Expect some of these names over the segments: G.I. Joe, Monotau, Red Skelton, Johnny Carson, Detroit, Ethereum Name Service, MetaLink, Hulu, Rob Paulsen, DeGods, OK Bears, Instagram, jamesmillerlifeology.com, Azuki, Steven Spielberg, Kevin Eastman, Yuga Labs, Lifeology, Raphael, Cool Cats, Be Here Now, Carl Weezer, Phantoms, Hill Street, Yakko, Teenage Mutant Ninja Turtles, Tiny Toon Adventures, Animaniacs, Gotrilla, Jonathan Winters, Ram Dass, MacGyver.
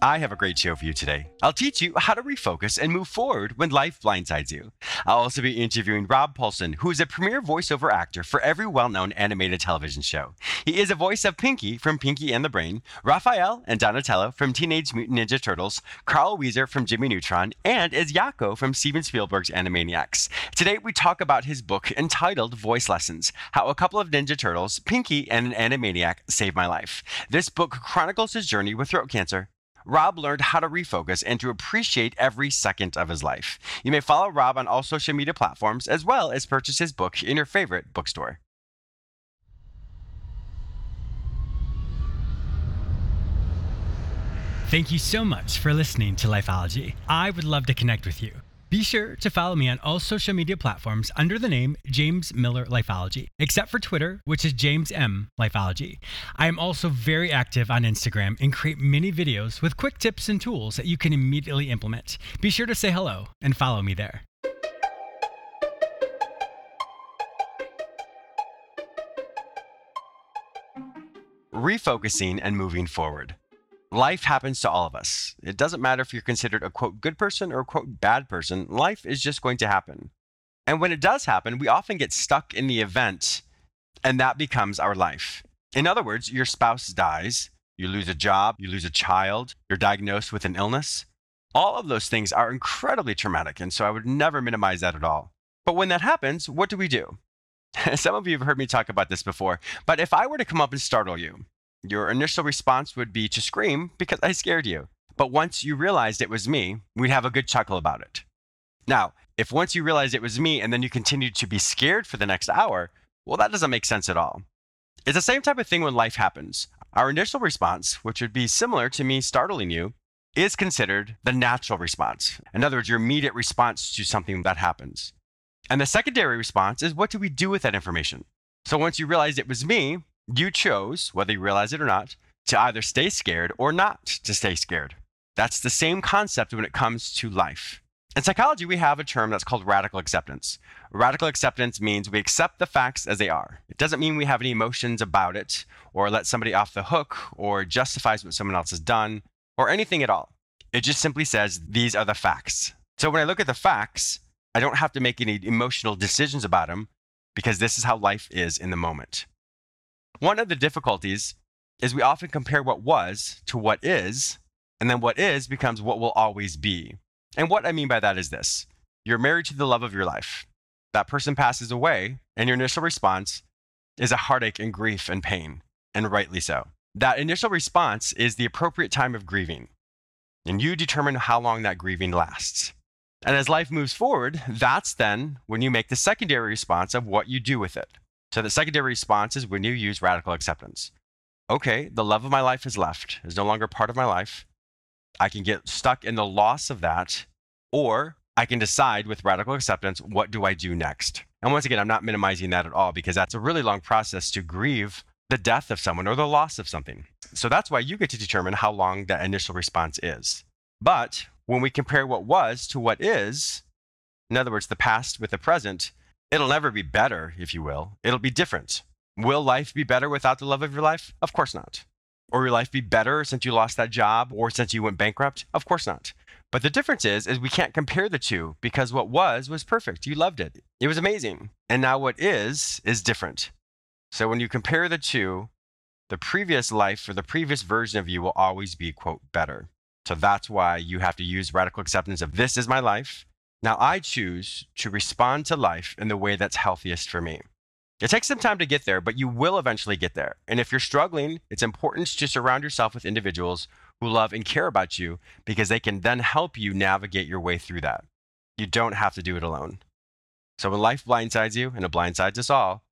I have a great show for you today. I'll teach you how to refocus and move forward when life blindsides you. I'll also be interviewing Rob Paulsen, who is a premier voiceover actor for every well-known animated television show. He is a voice of Pinky from Pinky and the Brain, Raphael and Donatello from Teenage Mutant Ninja Turtles, Carl Weezer from Jimmy Neutron, and is Yakko from Steven Spielberg's Animaniacs. Today, we talk about his book entitled Voice Lessons, How a Couple of Ninja Turtles, Pinky, and an Animaniac Saved My Life. This book chronicles his journey with throat cancer. Rob learned how to refocus and to appreciate every second of his life. You may follow Rob on all social media platforms, as well as purchase his book in your favorite bookstore. Thank you so much for listening to Lifeology. I would love to connect with you. Be sure to follow me on all social media platforms under the name James Miller Lifeology, except for Twitter, which is James M Lifeology. I am also very active on Instagram and create many videos with quick tips and tools that you can immediately implement. Be sure to say hello and follow me there. Refocusing and moving forward. Life happens to all of us. It doesn't matter if you're considered a, quote, good person or a, quote, bad person. Life is just going to happen. And when it does happen, we often get stuck in the event, and that becomes our life. In other words, your spouse dies, you lose a job, you lose a child, you're diagnosed with an illness. All of those things are incredibly traumatic, and so I would never minimize that at all. But when that happens, what do we do? Some of you have heard me talk about this before, but if I were to come up and startle you, your initial response would be to scream because I scared you. But once you realized it was me, we'd have a good chuckle about it. Now, if once you realized it was me and then you continued to be scared for the next hour, well, that doesn't make sense at all. It's the same type of thing when life happens. Our initial response, which would be similar to me startling you, is considered the natural response. In other words, your immediate response to something that happens. And the secondary response is what do we do with that information? So once you realized it was me, you chose, whether you realize it or not, to either stay scared or not to stay scared. That's the same concept when it comes to life. In psychology, we have a term that's called radical acceptance. Radical acceptance means we accept the facts as they are. It doesn't mean we have any emotions about it or let somebody off the hook or justifies what someone else has done or anything at all. It just simply says, these are the facts. So when I look at the facts, I don't have to make any emotional decisions about them because this is how life is in the moment. One of the difficulties is we often compare what was to what is, and then what is becomes what will always be. And what I mean by that is this. You're married to the love of your life. That person passes away, and your initial response is a heartache and grief and pain, and rightly so. That initial response is the appropriate time of grieving, and you determine how long that grieving lasts. And as life moves forward, that's then when you make the secondary response of what you do with it. So the secondary response is when you use radical acceptance. Okay, the love of my life is left, is no longer part of my life. I can get stuck in the loss of that, or I can decide with radical acceptance, what do I do next? And once again, I'm not minimizing that at all because that's a really long process to grieve the death of someone or the loss of something. So that's why you get to determine how long that initial response is. But when we compare what was to what is, in other words, the past with the present, it'll never be better, if you will. It'll be different. Will life be better without the love of your life? Of course not. Or will life be better since you lost that job or since you went bankrupt? Of course not. But the difference is we can't compare the two because what was perfect. You loved it. It was amazing. And now what is different. So when you compare the two, the previous life or the previous version of you will always be, quote, better. So that's why you have to use radical acceptance of this is my life. Now I choose to respond to life in the way that's healthiest for me. It takes some time to get there, but you will eventually get there. And if you're struggling, it's important to surround yourself with individuals who love and care about you because they can then help you navigate your way through that. You don't have to do it alone. So when life blindsides you, and it blindsides us all,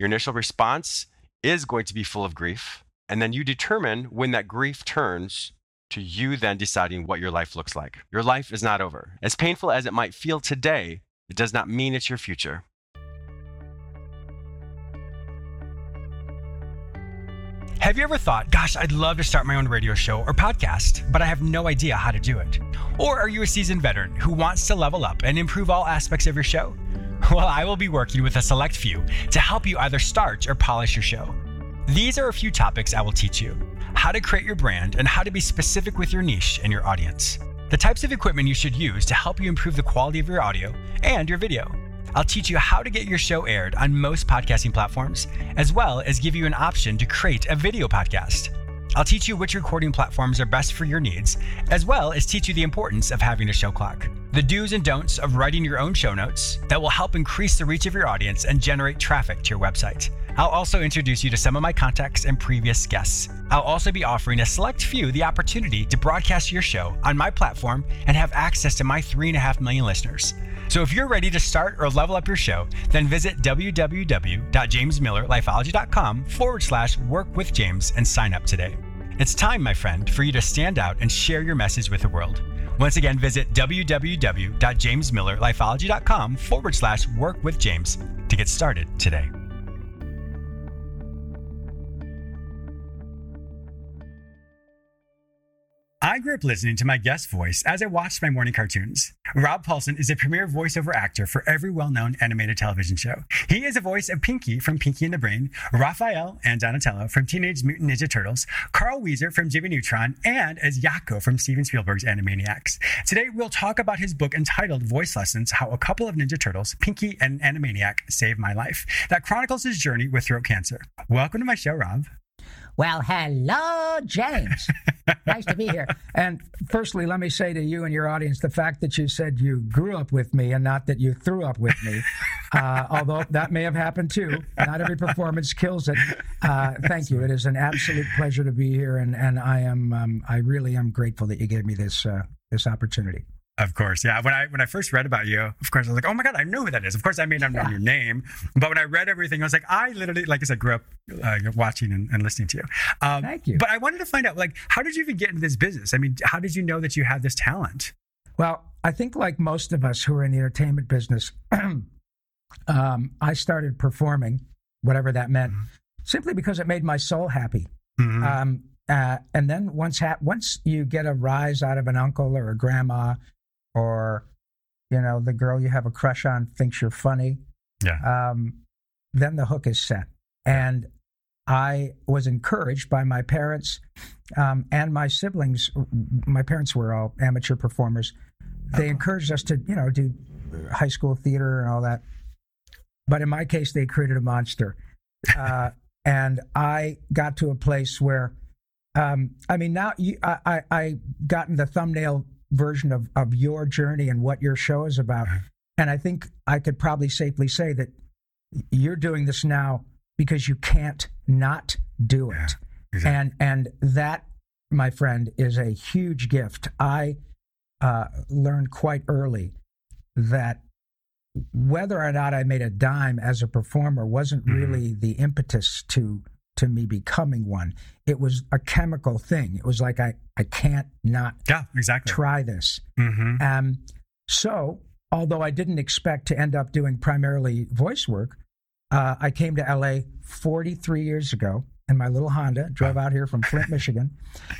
your initial response is going to be full of grief. And then you determine when that grief turns to you then deciding what your life looks like. Your life is not over. As painful as it might feel today, it does not mean it's your future. Have you ever thought, gosh, I'd love to start my own radio show or podcast, but I have no idea how to do it? Or are you a seasoned veteran who wants to level up and improve all aspects of your show? Well, I will be working with a select few to help you either start or polish your show. These are a few topics I will teach you: how to create your brand and how to be specific with your niche and your audience, the types of equipment you should use to help you improve the quality of your audio and your video. I'll teach you how to get your show aired on most podcasting platforms, as well as give you an option to create a video podcast. I'll teach you which recording platforms are best for your needs, as well as teach you the importance of having a show clock, the do's and don'ts of writing your own show notes that will help increase the reach of your audience and generate traffic to your website. I'll also introduce you to some of my contacts and previous guests. I'll also be offering a select few the opportunity to broadcast your show on my platform and have access to my 3.5 million listeners. So if you're ready to start or level up your show, then visit www.jamesmillerlifeology.com/workwithjames and sign up today. It's time, my friend, for you to stand out and share your message with the world. Once again, visit www.jamesmillerlifeology.com/workwithjames to get started today. I grew up listening to my guest's voice as I watched my morning cartoons. Rob Paulsen is a premier voiceover actor for every well-known animated television show. He is the voice of Pinky from Pinky and the Brain, Raphael and Donatello from Teenage Mutant Ninja Turtles, Carl Weezer from Jimmy Neutron, and as Yakko from Steven Spielberg's Animaniacs. Today, we'll talk about his book entitled Voice Lessons: How a Couple of Ninja Turtles, Pinky and an Animaniac, Saved My Life, that chronicles his journey with throat cancer. Welcome to my show, Rob. Well, hello, James. Nice to be here. And firstly, let me say to you and your audience, the fact that you said you grew up with me and not that you threw up with me, although that may have happened too. Not every performance kills it. Thank you. It is an absolute pleasure to be here, and I am I really am grateful that you gave me this this opportunity. Of course, yeah. When I first read about you, of course, I was like, oh my God, I know who that is. Of course, I may not know your name, but when I read everything, I was like, I literally, like I said, grew up watching and listening to you. Thank you. But I wanted to find out, like, how did you even get into this business? I mean, how did you know that you had this talent? Well, I think like most of us who are in the entertainment business, I started performing, whatever that meant, simply because it made my soul happy. Mm-hmm. And then once you get a rise out of an uncle or a grandma, or, you know, the girl you have a crush on thinks you're funny, then the hook is set. And I was encouraged by my parents and my siblings. My parents were all amateur performers. They encouraged us to, you know, do high school theater and all that. But in my case, they created a monster. And I got to a place where, I got in the thumbnail version of your journey and what your show is about. And I think I could probably safely say that you're doing this now because you can't not do it. Yeah, exactly. And that, my friend, is a huge gift. I learned quite early that whether or not I made a dime as a performer wasn't really the impetus to me becoming one. It was a chemical thing. It was like, I can't not try this. Mm-hmm. So although I didn't expect to end up doing primarily voice work, I came to LA 43 years ago in my little Honda, drove out here from Flint, Michigan.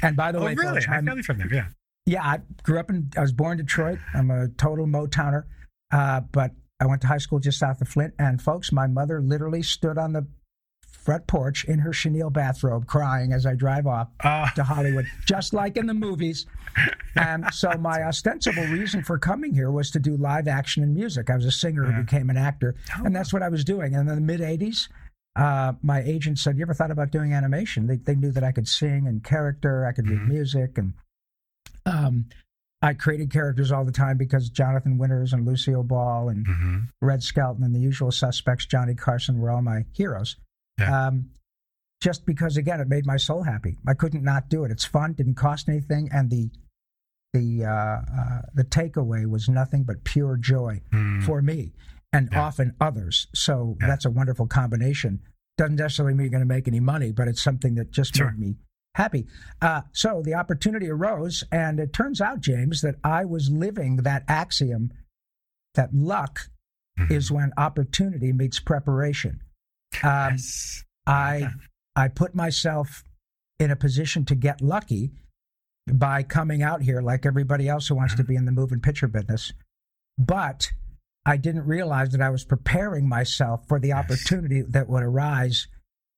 And by the way, really? Folks, I know you from there, yeah. Yeah, I grew up I was born in Detroit. I'm a total Motowner, but I went to high school just south of Flint. And folks, my mother literally stood on the front porch in her chenille bathrobe crying as I drive off to Hollywood, just like in the movies. And so my ostensible reason for coming here was to do live action and music. I was a singer who became an actor, and that's what I was doing. And in the mid-'80s, my agent said, you ever thought about doing animation? They knew that I could sing and character, I could read music, and I created characters all the time because Jonathan Winters and Lucille Ball and Red Skelton and the usual suspects, Johnny Carson, were all my heroes. Yeah. Just because, again, it made my soul happy. I couldn't not do it. It's fun, didn't cost anything, and the takeaway was nothing but pure joy for me and often others. So that's a wonderful combination. Doesn't necessarily mean you're going to make any money, but it's something that just made me happy. So the opportunity arose, and it turns out, James, that I was living that axiom that luck is when opportunity meets preparation. Yes. I put myself in a position to get lucky by coming out here like everybody else who wants to be in the moving picture business. But I didn't realize that I was preparing myself for the opportunity that would arise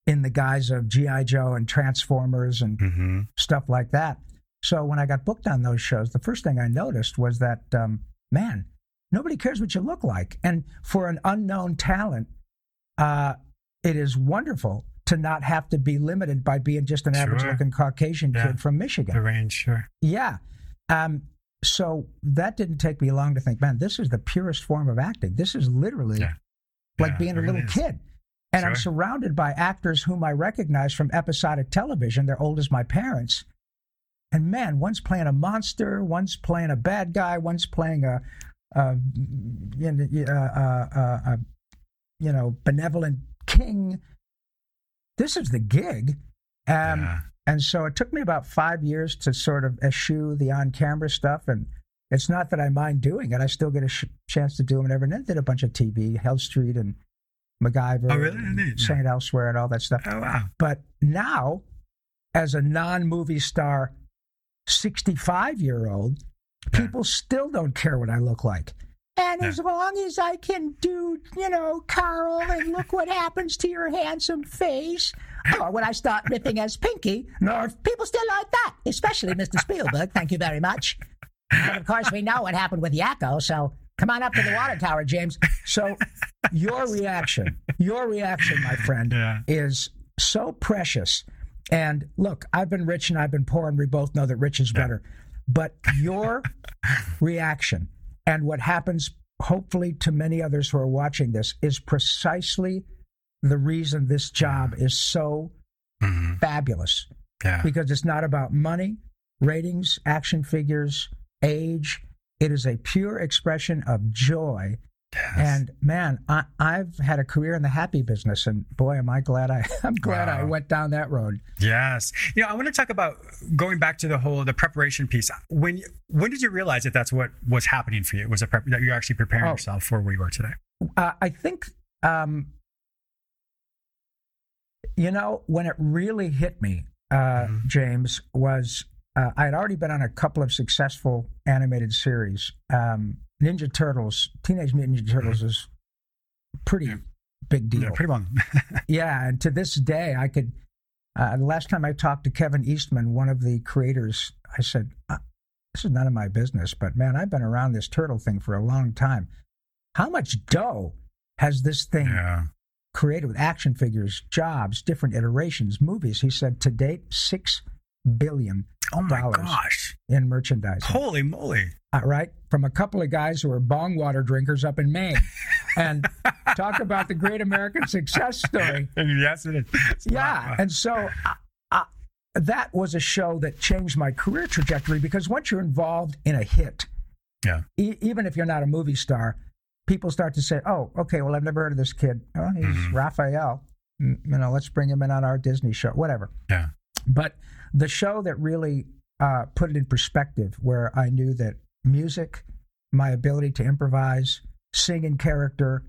in the guise of G.I. Joe and Transformers and stuff like that. So when I got booked on those shows, the first thing I noticed was that, man, nobody cares what you look like. And for an unknown talent, it is wonderful to not have to be limited by being just an average-looking Caucasian kid from Michigan. The range, Yeah. So that didn't take me long to think, man, this is the purest form of acting. This is literally like being a little kid. And I'm surrounded by actors whom I recognize from episodic television. They're old as my parents. And, man, one's playing a monster, one's playing a bad guy, one's playing a you know, benevolent king. This is the gig. And so it took me about 5 years to sort of eschew the on-camera stuff. And it's not that I mind doing it. I still get a chance to do them and everything. And then did a bunch of TV, Hill Street and MacGyver, St. Elsewhere and all that stuff. Oh, wow. But now, as a non-movie star 65-year-old, people still don't care what I look like. And as long as I can do, you know, Carl, and look what happens to your handsome face. Or when I start ripping as Pinky, people still like that, especially Mr. Spielberg. Thank you very much. And, of course, we know what happened with Yakko, so come on up to the water tower, James. So your reaction, my friend, is so precious. And, look, I've been rich and I've been poor, and we both know that rich is better. But your reaction and what happens, hopefully, to many others who are watching this is precisely the reason this job is so fabulous. Yeah. Because it's not about money, ratings, action figures, age. It is a pure expression of joy. Yes. And, man, I've had a career in the happy business, and boy, am I glad I went down that road. Yes. You know, I want to talk about going back to the preparation piece. When did you realize that that's what was happening for you? Was it that you're actually preparing yourself for where you are today? I think, you know, when it really hit me, James, was I had already been on a couple of successful animated series. Ninja Turtles, Teenage Mutant Ninja Turtles is pretty big deal. Yeah, pretty long. Yeah, and to this day, I could, the last time I talked to Kevin Eastman, one of the creators, I said, this is none of my business, but man, I've been around this turtle thing for a long time. How much dough has this thing created with action figures, jobs, different iterations, movies? He said, to date, $6 billion. Oh my gosh. In merchandise. Holy moly. Right? From a couple of guys who are bong water drinkers up in Maine. And talk about the great American success story. Yes, it is. It's wow. And so that was a show that changed my career trajectory, because once you're involved in a hit, even if you're not a movie star, people start to say, oh, okay, well, I've never heard of this kid. Oh, he's Raphael. You know, let's bring him in on our Disney show, whatever. Yeah. But the show that really put it in perspective, where I knew that music, my ability to improvise, sing in character,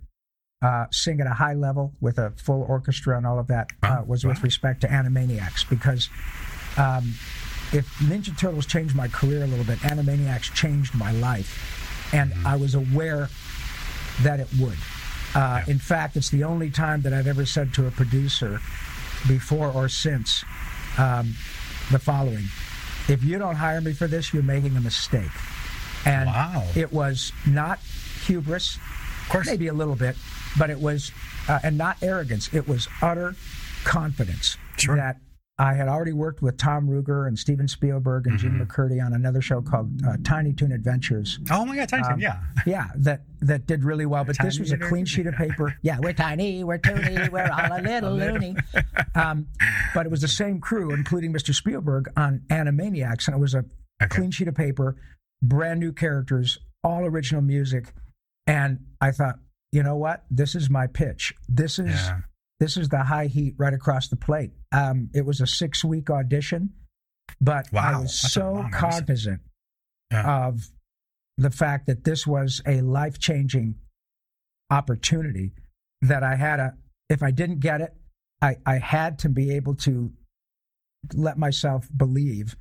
sing at a high level with a full orchestra and all of that, was with respect to Animaniacs. Because if Ninja Turtles changed my career a little bit, Animaniacs changed my life. And I was aware that it would. In fact, it's the only time that I've ever said to a producer before or since, the following: if you don't hire me for this, you're making a mistake. And it was not hubris, of course, maybe a little bit, but it was, and not arrogance, it was utter confidence that I had already worked with Tom Ruger and Steven Spielberg and Gene McCurdy on another show called Tiny Toon Adventures. Oh my God, Tiny Toon, yeah, that did really well. But this was a clean sheet of paper. Yeah, we're tiny, we're toony, we're all a little loony. But it was the same crew, including Mr. Spielberg, on Animaniacs, and it was a clean sheet of paper, brand new characters, all original music, and I thought, you know what? This is my pitch. This is This is the high heat right across the plate. It was a 6-week audition, but I was so cognizant of the fact that this was a life-changing opportunity that I had a, if I didn't get it, I had to be able to let myself believe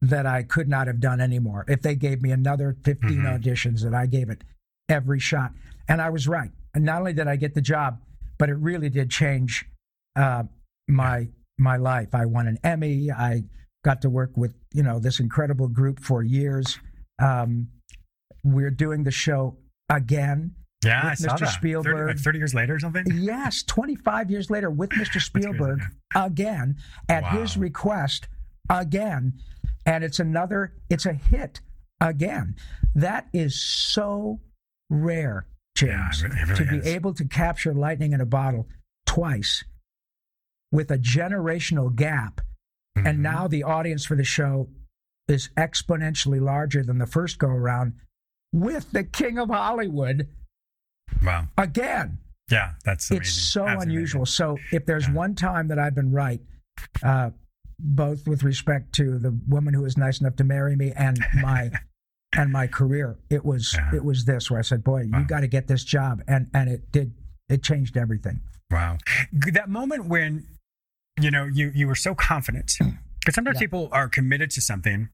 that I could not have done anymore. If they gave me another 15 auditions, that I gave it every shot. And I was right. And not only did I get the job, but it really did change my life. I won an Emmy. I got to work with, you know, this incredible group for years. We're doing the show again. Yeah, I saw Mr. that. Spielberg. 30 years later or something? Yes, 25 years later with Mr. Spielberg again, at his request again. And it's a hit again. That is so rare, James, it really is. Be able to capture lightning in a bottle twice with a generational gap. Mm-hmm. And now the audience for the show is exponentially larger than the first go-around with the King of Hollywood. Wow. Again. Yeah, that's amazing. It's so unusual. Amazing. So if there's one time that I've been right, both with respect to the woman who was nice enough to marry me and my and my career, it was this, where I said, boy, you got to get this job. And it changed everything. Wow. That moment when, you know, you were so confident. Because sometimes people are committed to something,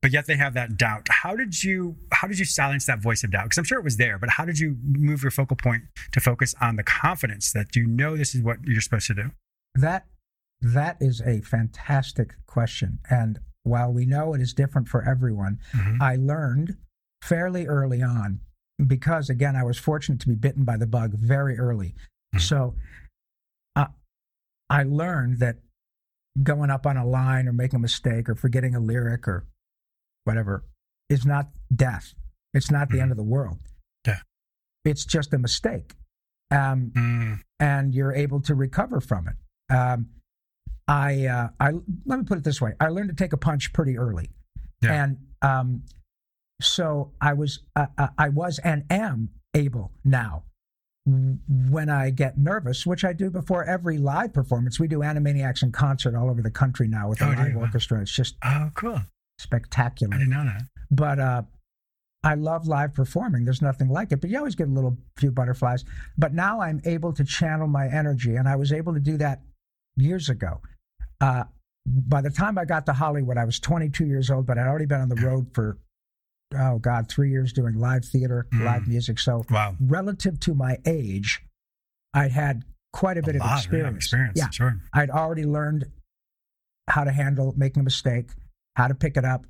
but yet they have that doubt. How did you silence that voice of doubt? Because I'm sure it was there, but how did you move your focal point to focus on the confidence that you know this is what you're supposed to do? That is a fantastic question. And while we know it is different for everyone, I learned fairly early on, because again, I was fortunate to be bitten by the bug very early. So I learned that going up on a line or making a mistake or forgetting a lyric or whatever is not death. It's not the end of the world. Yeah. It's just a mistake. And you're able to recover from it. I let me put it this way. I learned to take a punch pretty early. Yeah. And so I was and am able now, when I get nervous, which I do before every live performance. We do Animaniacs in concert all over the country now with a live orchestra. It's just spectacular. I didn't know that. But I love live performing. There's nothing like it. But you always get a few butterflies. But now I'm able to channel my energy, and I was able to do that years ago. By the time I got to Hollywood, I was 22 years old, but I'd already been on the road for 3 years doing live theater, live music. So relative to my age, I'd had quite a bit of experience. Yeah. Sure. I'd already learned how to handle making a mistake, how to pick it up.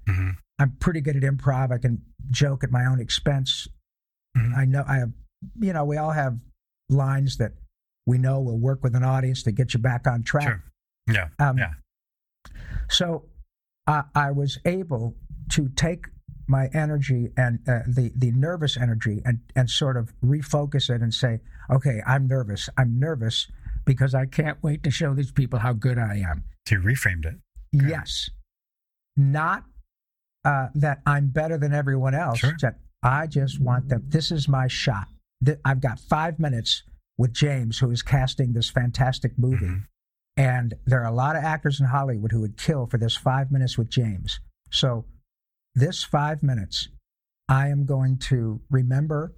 I'm pretty good at improv. I can joke at my own expense. I know I have, you know, we all have lines that we know will work with an audience to get you back on track. Sure. Yeah. So I was able to take my energy and the nervous energy and sort of refocus it and say, okay, I'm nervous because I can't wait to show these people how good I am. So you reframed it. Okay. Yes. Not that I'm better than everyone else. Sure. That I just want them. This is my shot. I've got 5 minutes with James, who is casting this fantastic movie. And there are a lot of actors in Hollywood who would kill for this 5 minutes with James. So this 5 minutes, I am going to remember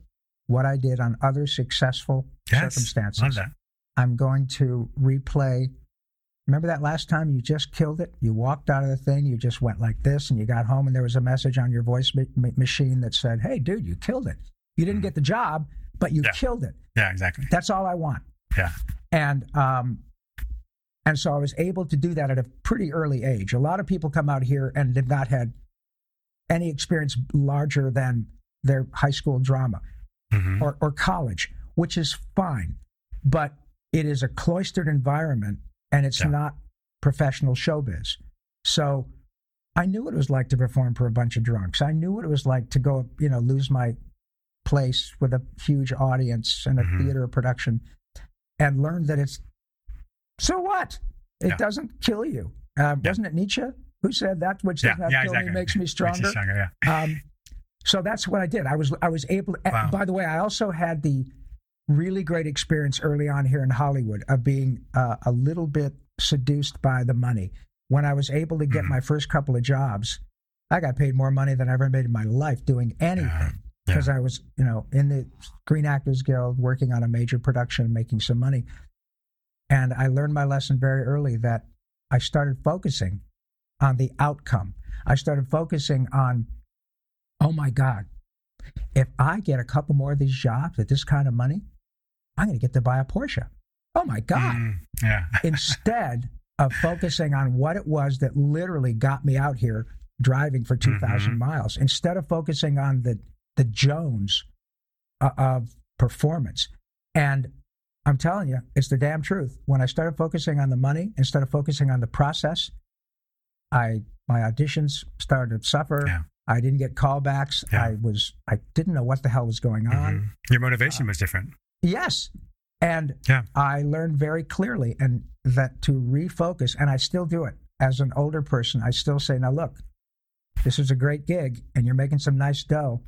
what I did on other successful circumstances. Love that. I'm going to replay. Remember that last time you just killed it? You walked out of the thing, you just went like this, and you got home, and there was a message on your voice machine that said, hey, dude, you killed it. You didn't get the job, but you killed it. Yeah, exactly. That's all I want. Yeah. And so I was able to do that at a pretty early age. A lot of people come out here and they've not had any experience larger than their high school drama or college, which is fine, but it is a cloistered environment and it's not professional showbiz. So I knew what it was like to perform for a bunch of drunks. I knew what it was like to go, you know, lose my place with a huge audience and a theater production, and learned that it's, so what? It doesn't kill you. Wasn't it Nietzsche who said that which does not kill me makes me stronger? So that's what I did. I was able to, by the way, I also had the really great experience early on here in Hollywood of being a little bit seduced by the money. When I was able to get my first couple of jobs, I got paid more money than I ever made in my life doing anything, because I was, you know, in the Screen Actors Guild working on a major production, making some money. And I learned my lesson very early that I started focusing on the outcome. I started focusing on, oh my God, if I get a couple more of these jobs at this kind of money, I'm going to get to buy a Porsche. Oh my God. Instead of focusing on what it was that literally got me out here driving for 2,000 miles, instead of focusing on the Jones of performance. And I'm telling you, it's the damn truth. When I started focusing on the money instead of focusing on the process, my auditions started to suffer. I didn't get callbacks. I didn't know what the hell was going on. Your motivation was different. Yes. And I learned very clearly and that to refocus, and I still do it. As an older person, I still say, now look, this is a great gig and you're making some nice dough,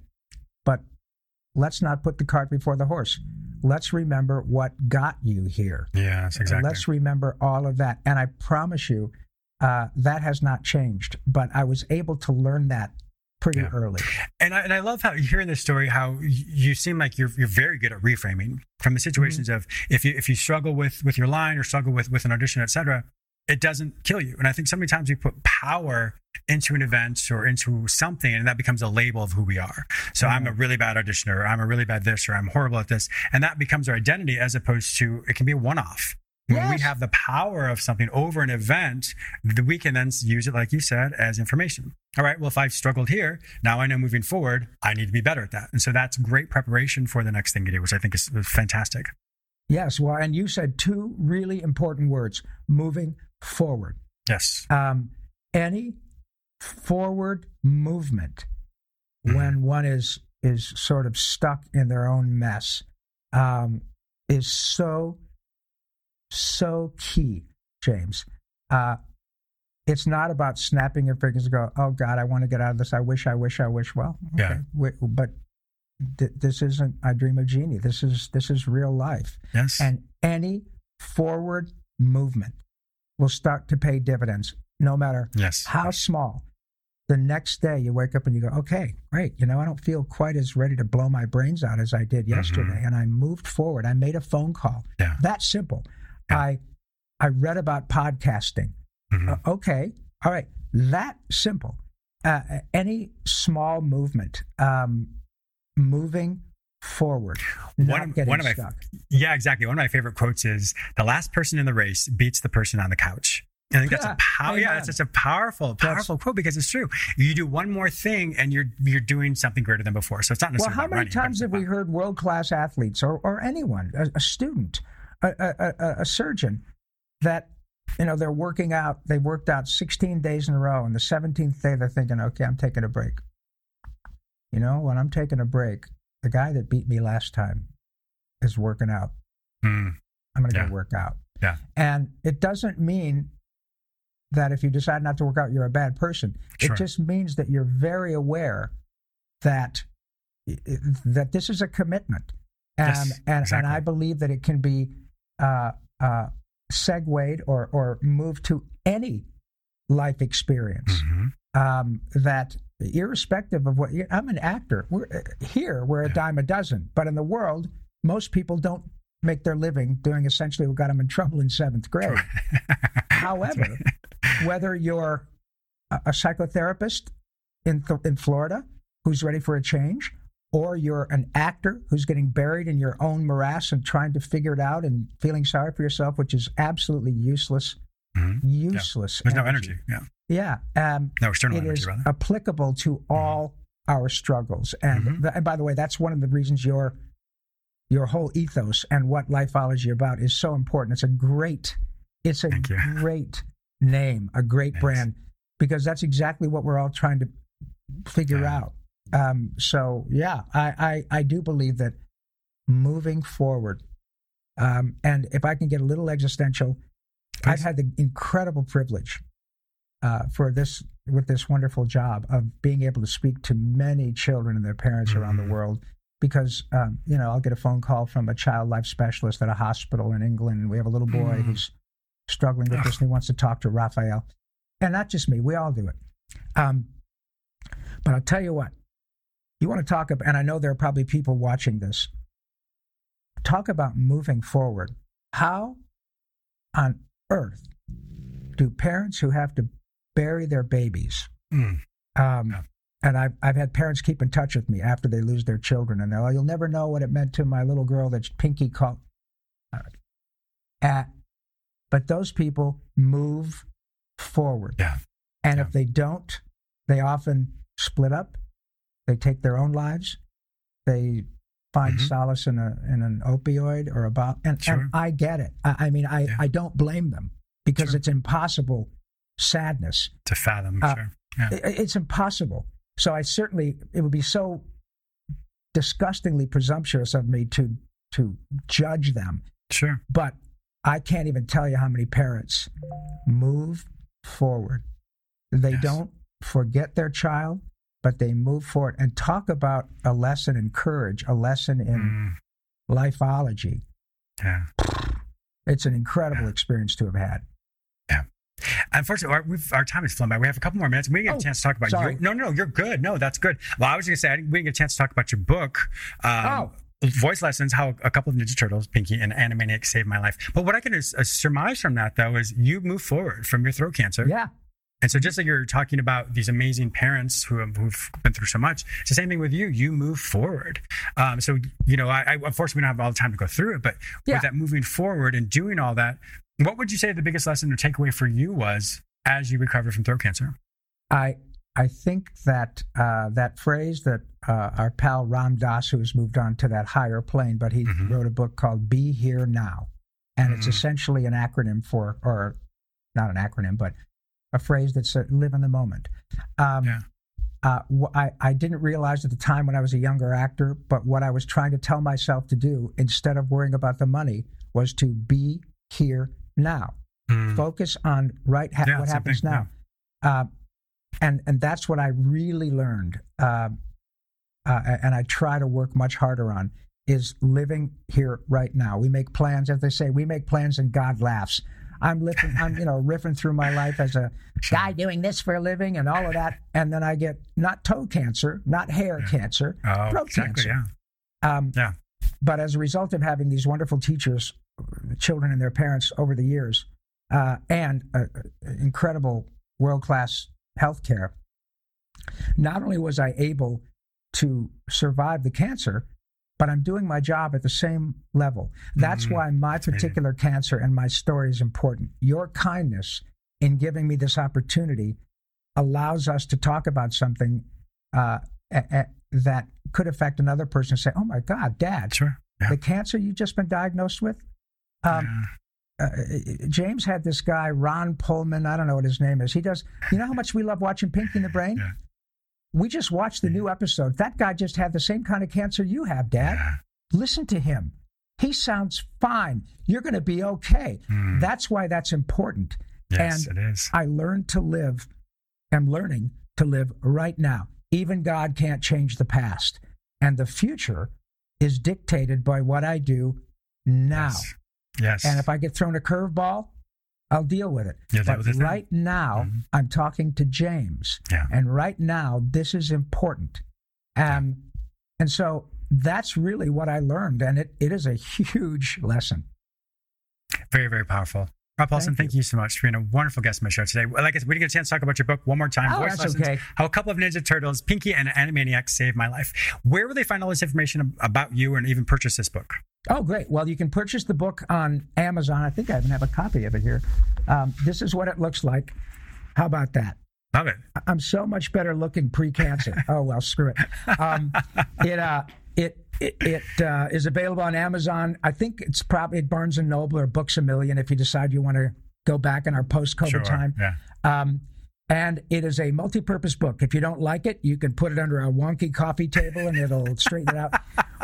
but let's not put the cart before the horse. Let's remember what got you here. Yeah, that's exactly. Let's remember all of that. And I promise you, that has not changed, but I was able to learn that pretty early. And I love how hearing this story, how you seem like you're very good at reframing from the situations of if you struggle with your line or struggle with an audition, et cetera, it doesn't kill you. And I think so many times we put power into an event or into something, and that becomes a label of who we are. So I'm a really bad auditioner, or I'm a really bad this, or I'm horrible at this. And that becomes our identity, as opposed to it can be a one-off. When we have the power of something over an event, we can then use it, like you said, as information. All right, well, if I've struggled here, now I know moving forward, I need to be better at that. And so that's great preparation for the next thing you do, which I think is fantastic. Yes, well, and you said two really important words, moving forward. Yes. Any forward movement when one is sort of stuck in their own mess is so key, James. It's not about snapping your fingers and go, oh God, I want to get out of this. I wish. Well, okay. But this isn't I Dream of Jeannie. This is real life. Yes. And any forward movement will start to pay dividends, no matter how small. The next day you wake up and you go, okay, great. You know, I don't feel quite as ready to blow my brains out as I did yesterday. And I moved forward. I made a phone call. That simple. I read about podcasting. Okay. All right. That simple. Any small movement, moving forward, not getting stuck. Yeah, exactly. One of my favorite quotes is, the last person in the race beats the person on the couch. I think that's a power. Yeah, that's such a powerful quote, because it's true. You do one more thing, and you're doing something greater than before. So it's not necessarily. Well, how many times have we heard world class athletes or anyone, a student, a surgeon, that you know they're working out. They worked out 16 days in a row, and the 17th day they're thinking, okay, I'm taking a break. You know, when I'm taking a break, the guy that beat me last time is working out. I'm going to go work out. And it doesn't mean that if you decide not to work out, you're a bad person. Sure. It just means that you're very aware that this is a commitment. And and I believe that it can be segued or moved to any life experience. That irrespective of what, I'm an actor. We're a dime a dozen. But in the world, most people don't make their living doing essentially what got them in trouble in seventh grade. However, whether you're a psychotherapist in Florida who's ready for a change, or you're an actor who's getting buried in your own morass and trying to figure it out and feeling sorry for yourself, which is absolutely useless. There's energy. no energy. No external energy. It is applicable to all our struggles. And, and by the way, that's one of the reasons your whole ethos and what Lifeology about is so important. It's a great name, a great brand, because that's exactly what we're all trying to figure out. So, I do believe that moving forward, and if I can get a little existential, please. I've had the incredible privilege with this wonderful job of being able to speak to many children and their parents around the world because, you know, I'll get a phone call from a child life specialist at a hospital in England, and we have a little boy who's struggling with this, and he wants to talk to Raphael. And not just me, we all do it. But I'll tell you what, you want to talk about, and I know there are probably people watching this, talk about moving forward. How on earth do parents who have to bury their babies, and I've had parents keep in touch with me after they lose their children, and they're like, you'll never know what it meant to my little girl that Pinky called. But those people move forward. Yeah. And if they don't, they often split up. They take their own lives. They find solace in an opioid or a bottle. And I get it. I mean, I don't blame them because it's impossible sadness to fathom. It's impossible. So I certainly, it would be so disgustingly presumptuous of me to judge them. Sure. But I can't even tell you how many parents move forward. They don't forget their child, but they move forward. And talk about a lesson in courage, a lesson in lifeology. Yeah. It's an incredible experience to have had. Yeah. Unfortunately, our time has flown by. We have a couple more minutes. We didn't get a chance to talk about you. No, you're good. No, that's good. Well, I was going to say, we didn't get a chance to talk about your book. Voice Lessons, how a couple of Ninja Turtles, Pinky and Animaniacs, saved my life. But what I can surmise from that, though, is you move forward from your throat cancer. Yeah. And so just like you're talking about these amazing parents who've been through so much, it's the same thing with you. You move forward. So, you know, I unfortunately, we don't have all the time to go through it, but with that moving forward and doing all that, what would you say the biggest lesson or takeaway for you was as you recovered from throat cancer? I think that that phrase that our pal Ram Dass, who has moved on to that higher plane, but he wrote a book called Be Here Now. And it's essentially an acronym for, or not an acronym, but a phrase that's live in the moment. I didn't realize at the time when I was a younger actor, but what I was trying to tell myself to do instead of worrying about the money was to be here now. Focus on what happens now. And that's what I really learned, and I try to work much harder on, is living here right now. We make plans, as they say, we make plans and God laughs. I'm riffing through my life as a guy doing this for a living and all of that, and then I get not toe cancer, not hair cancer, throat cancer. Yeah. But as a result of having these wonderful teachers, children and their parents over the years, and incredible world-class healthcare, not only was I able to survive the cancer, but I'm doing my job at the same level. That's why my particular cancer and my story is important. Your kindness in giving me this opportunity allows us to talk about something that could affect another person and say, oh my God, Dad, the cancer you've just been diagnosed with? James had this guy, Ron Pullman, I don't know what his name is. He does, you know how much we love watching Pinky and the Brain? Yeah. We just watched the new episode. That guy just had the same kind of cancer you have, Dad. Yeah. Listen to him. He sounds fine. You're going to be okay. That's why that's important. Yes, and it is. I learned to live. I'm learning to live right now. Even God can't change the past. And the future is dictated by what I do now. Yes. And if I get thrown a curveball, I'll deal with it. Yeah, but right now, I'm talking to James. Yeah. And right now, this is important. And so that's really what I learned. And it is a huge lesson. Very, very powerful. Rob Paulsen, thank you so much for being a wonderful guest on my show today. Like I said, we didn't get a chance to talk about your book one more time. Oh, that's okay. How a couple of Ninja Turtles, Pinky and Animaniacs saved my life. Where will they find all this information about you and even purchase this book? Oh, great. Well, you can purchase the book on Amazon. I think I even have a copy of it here. This is what it looks like. How about that? Love it. I'm so much better looking pre-cancer. Oh, well, screw it. It is available on Amazon. I think it's probably at Barnes & Noble or Books A Million if you decide you want to go back in our post-COVID time. Yeah. And it is a multi-purpose book. If you don't like it, you can put it under a wonky coffee table and it'll straighten it out.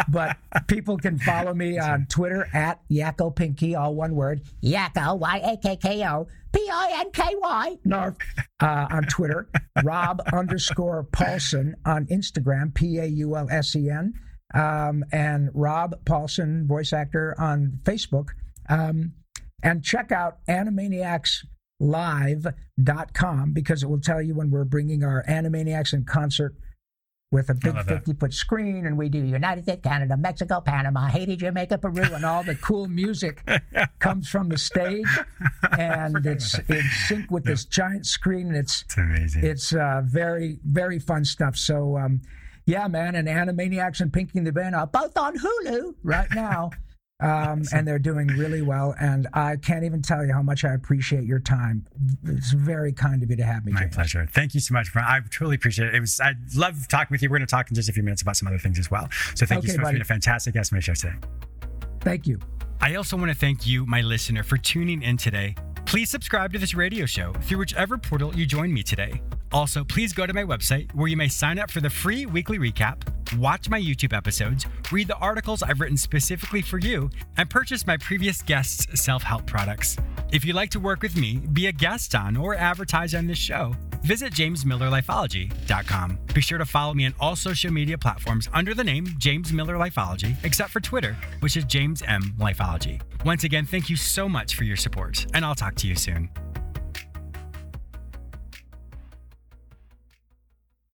But people can follow me on Twitter at Yakko Pinky, all one word. Yakko, Yakko, Pinky. North on Twitter. Rob _Paulsen on Instagram, Paulsen. and Rob Paulsen, voice actor, on Facebook. And check out AnimaniacsLive.com because it will tell you when we're bringing our Animaniacs in concert with a big 50-foot screen, and we do United States, Canada, Mexico, Panama, Haiti, Jamaica, Peru, and all the cool music comes from the stage, and it's in sync with this giant screen, and it's amazing. It's very, very fun stuff. So, yeah, man, and Animaniacs and Pinky and the Brain are both on Hulu right now, and they're doing really well, and I can't even tell you how much I appreciate your time. It's very kind of you to have me, James. My pleasure. Thank you so much. I truly appreciate it. I love talking with you. We're going to talk in just a few minutes about some other things as well. So thank you so much. It's been a fantastic guest on my show today. Thank you. I also want to thank you, my listener, for tuning in today. Please subscribe to this radio show through whichever portal you join me today. Also, please go to my website where you may sign up for the free weekly recap, watch my YouTube episodes, read the articles I've written specifically for you, and purchase my previous guests' self-help products. If you'd like to work with me, be a guest on, or advertise on this show, visit jamesmillerlifeology.com. Be sure to follow me on all social media platforms under the name James Miller Lifeology, except for Twitter, which is James M. Lifeology. Once again, thank you so much for your support, and I'll talk to you soon.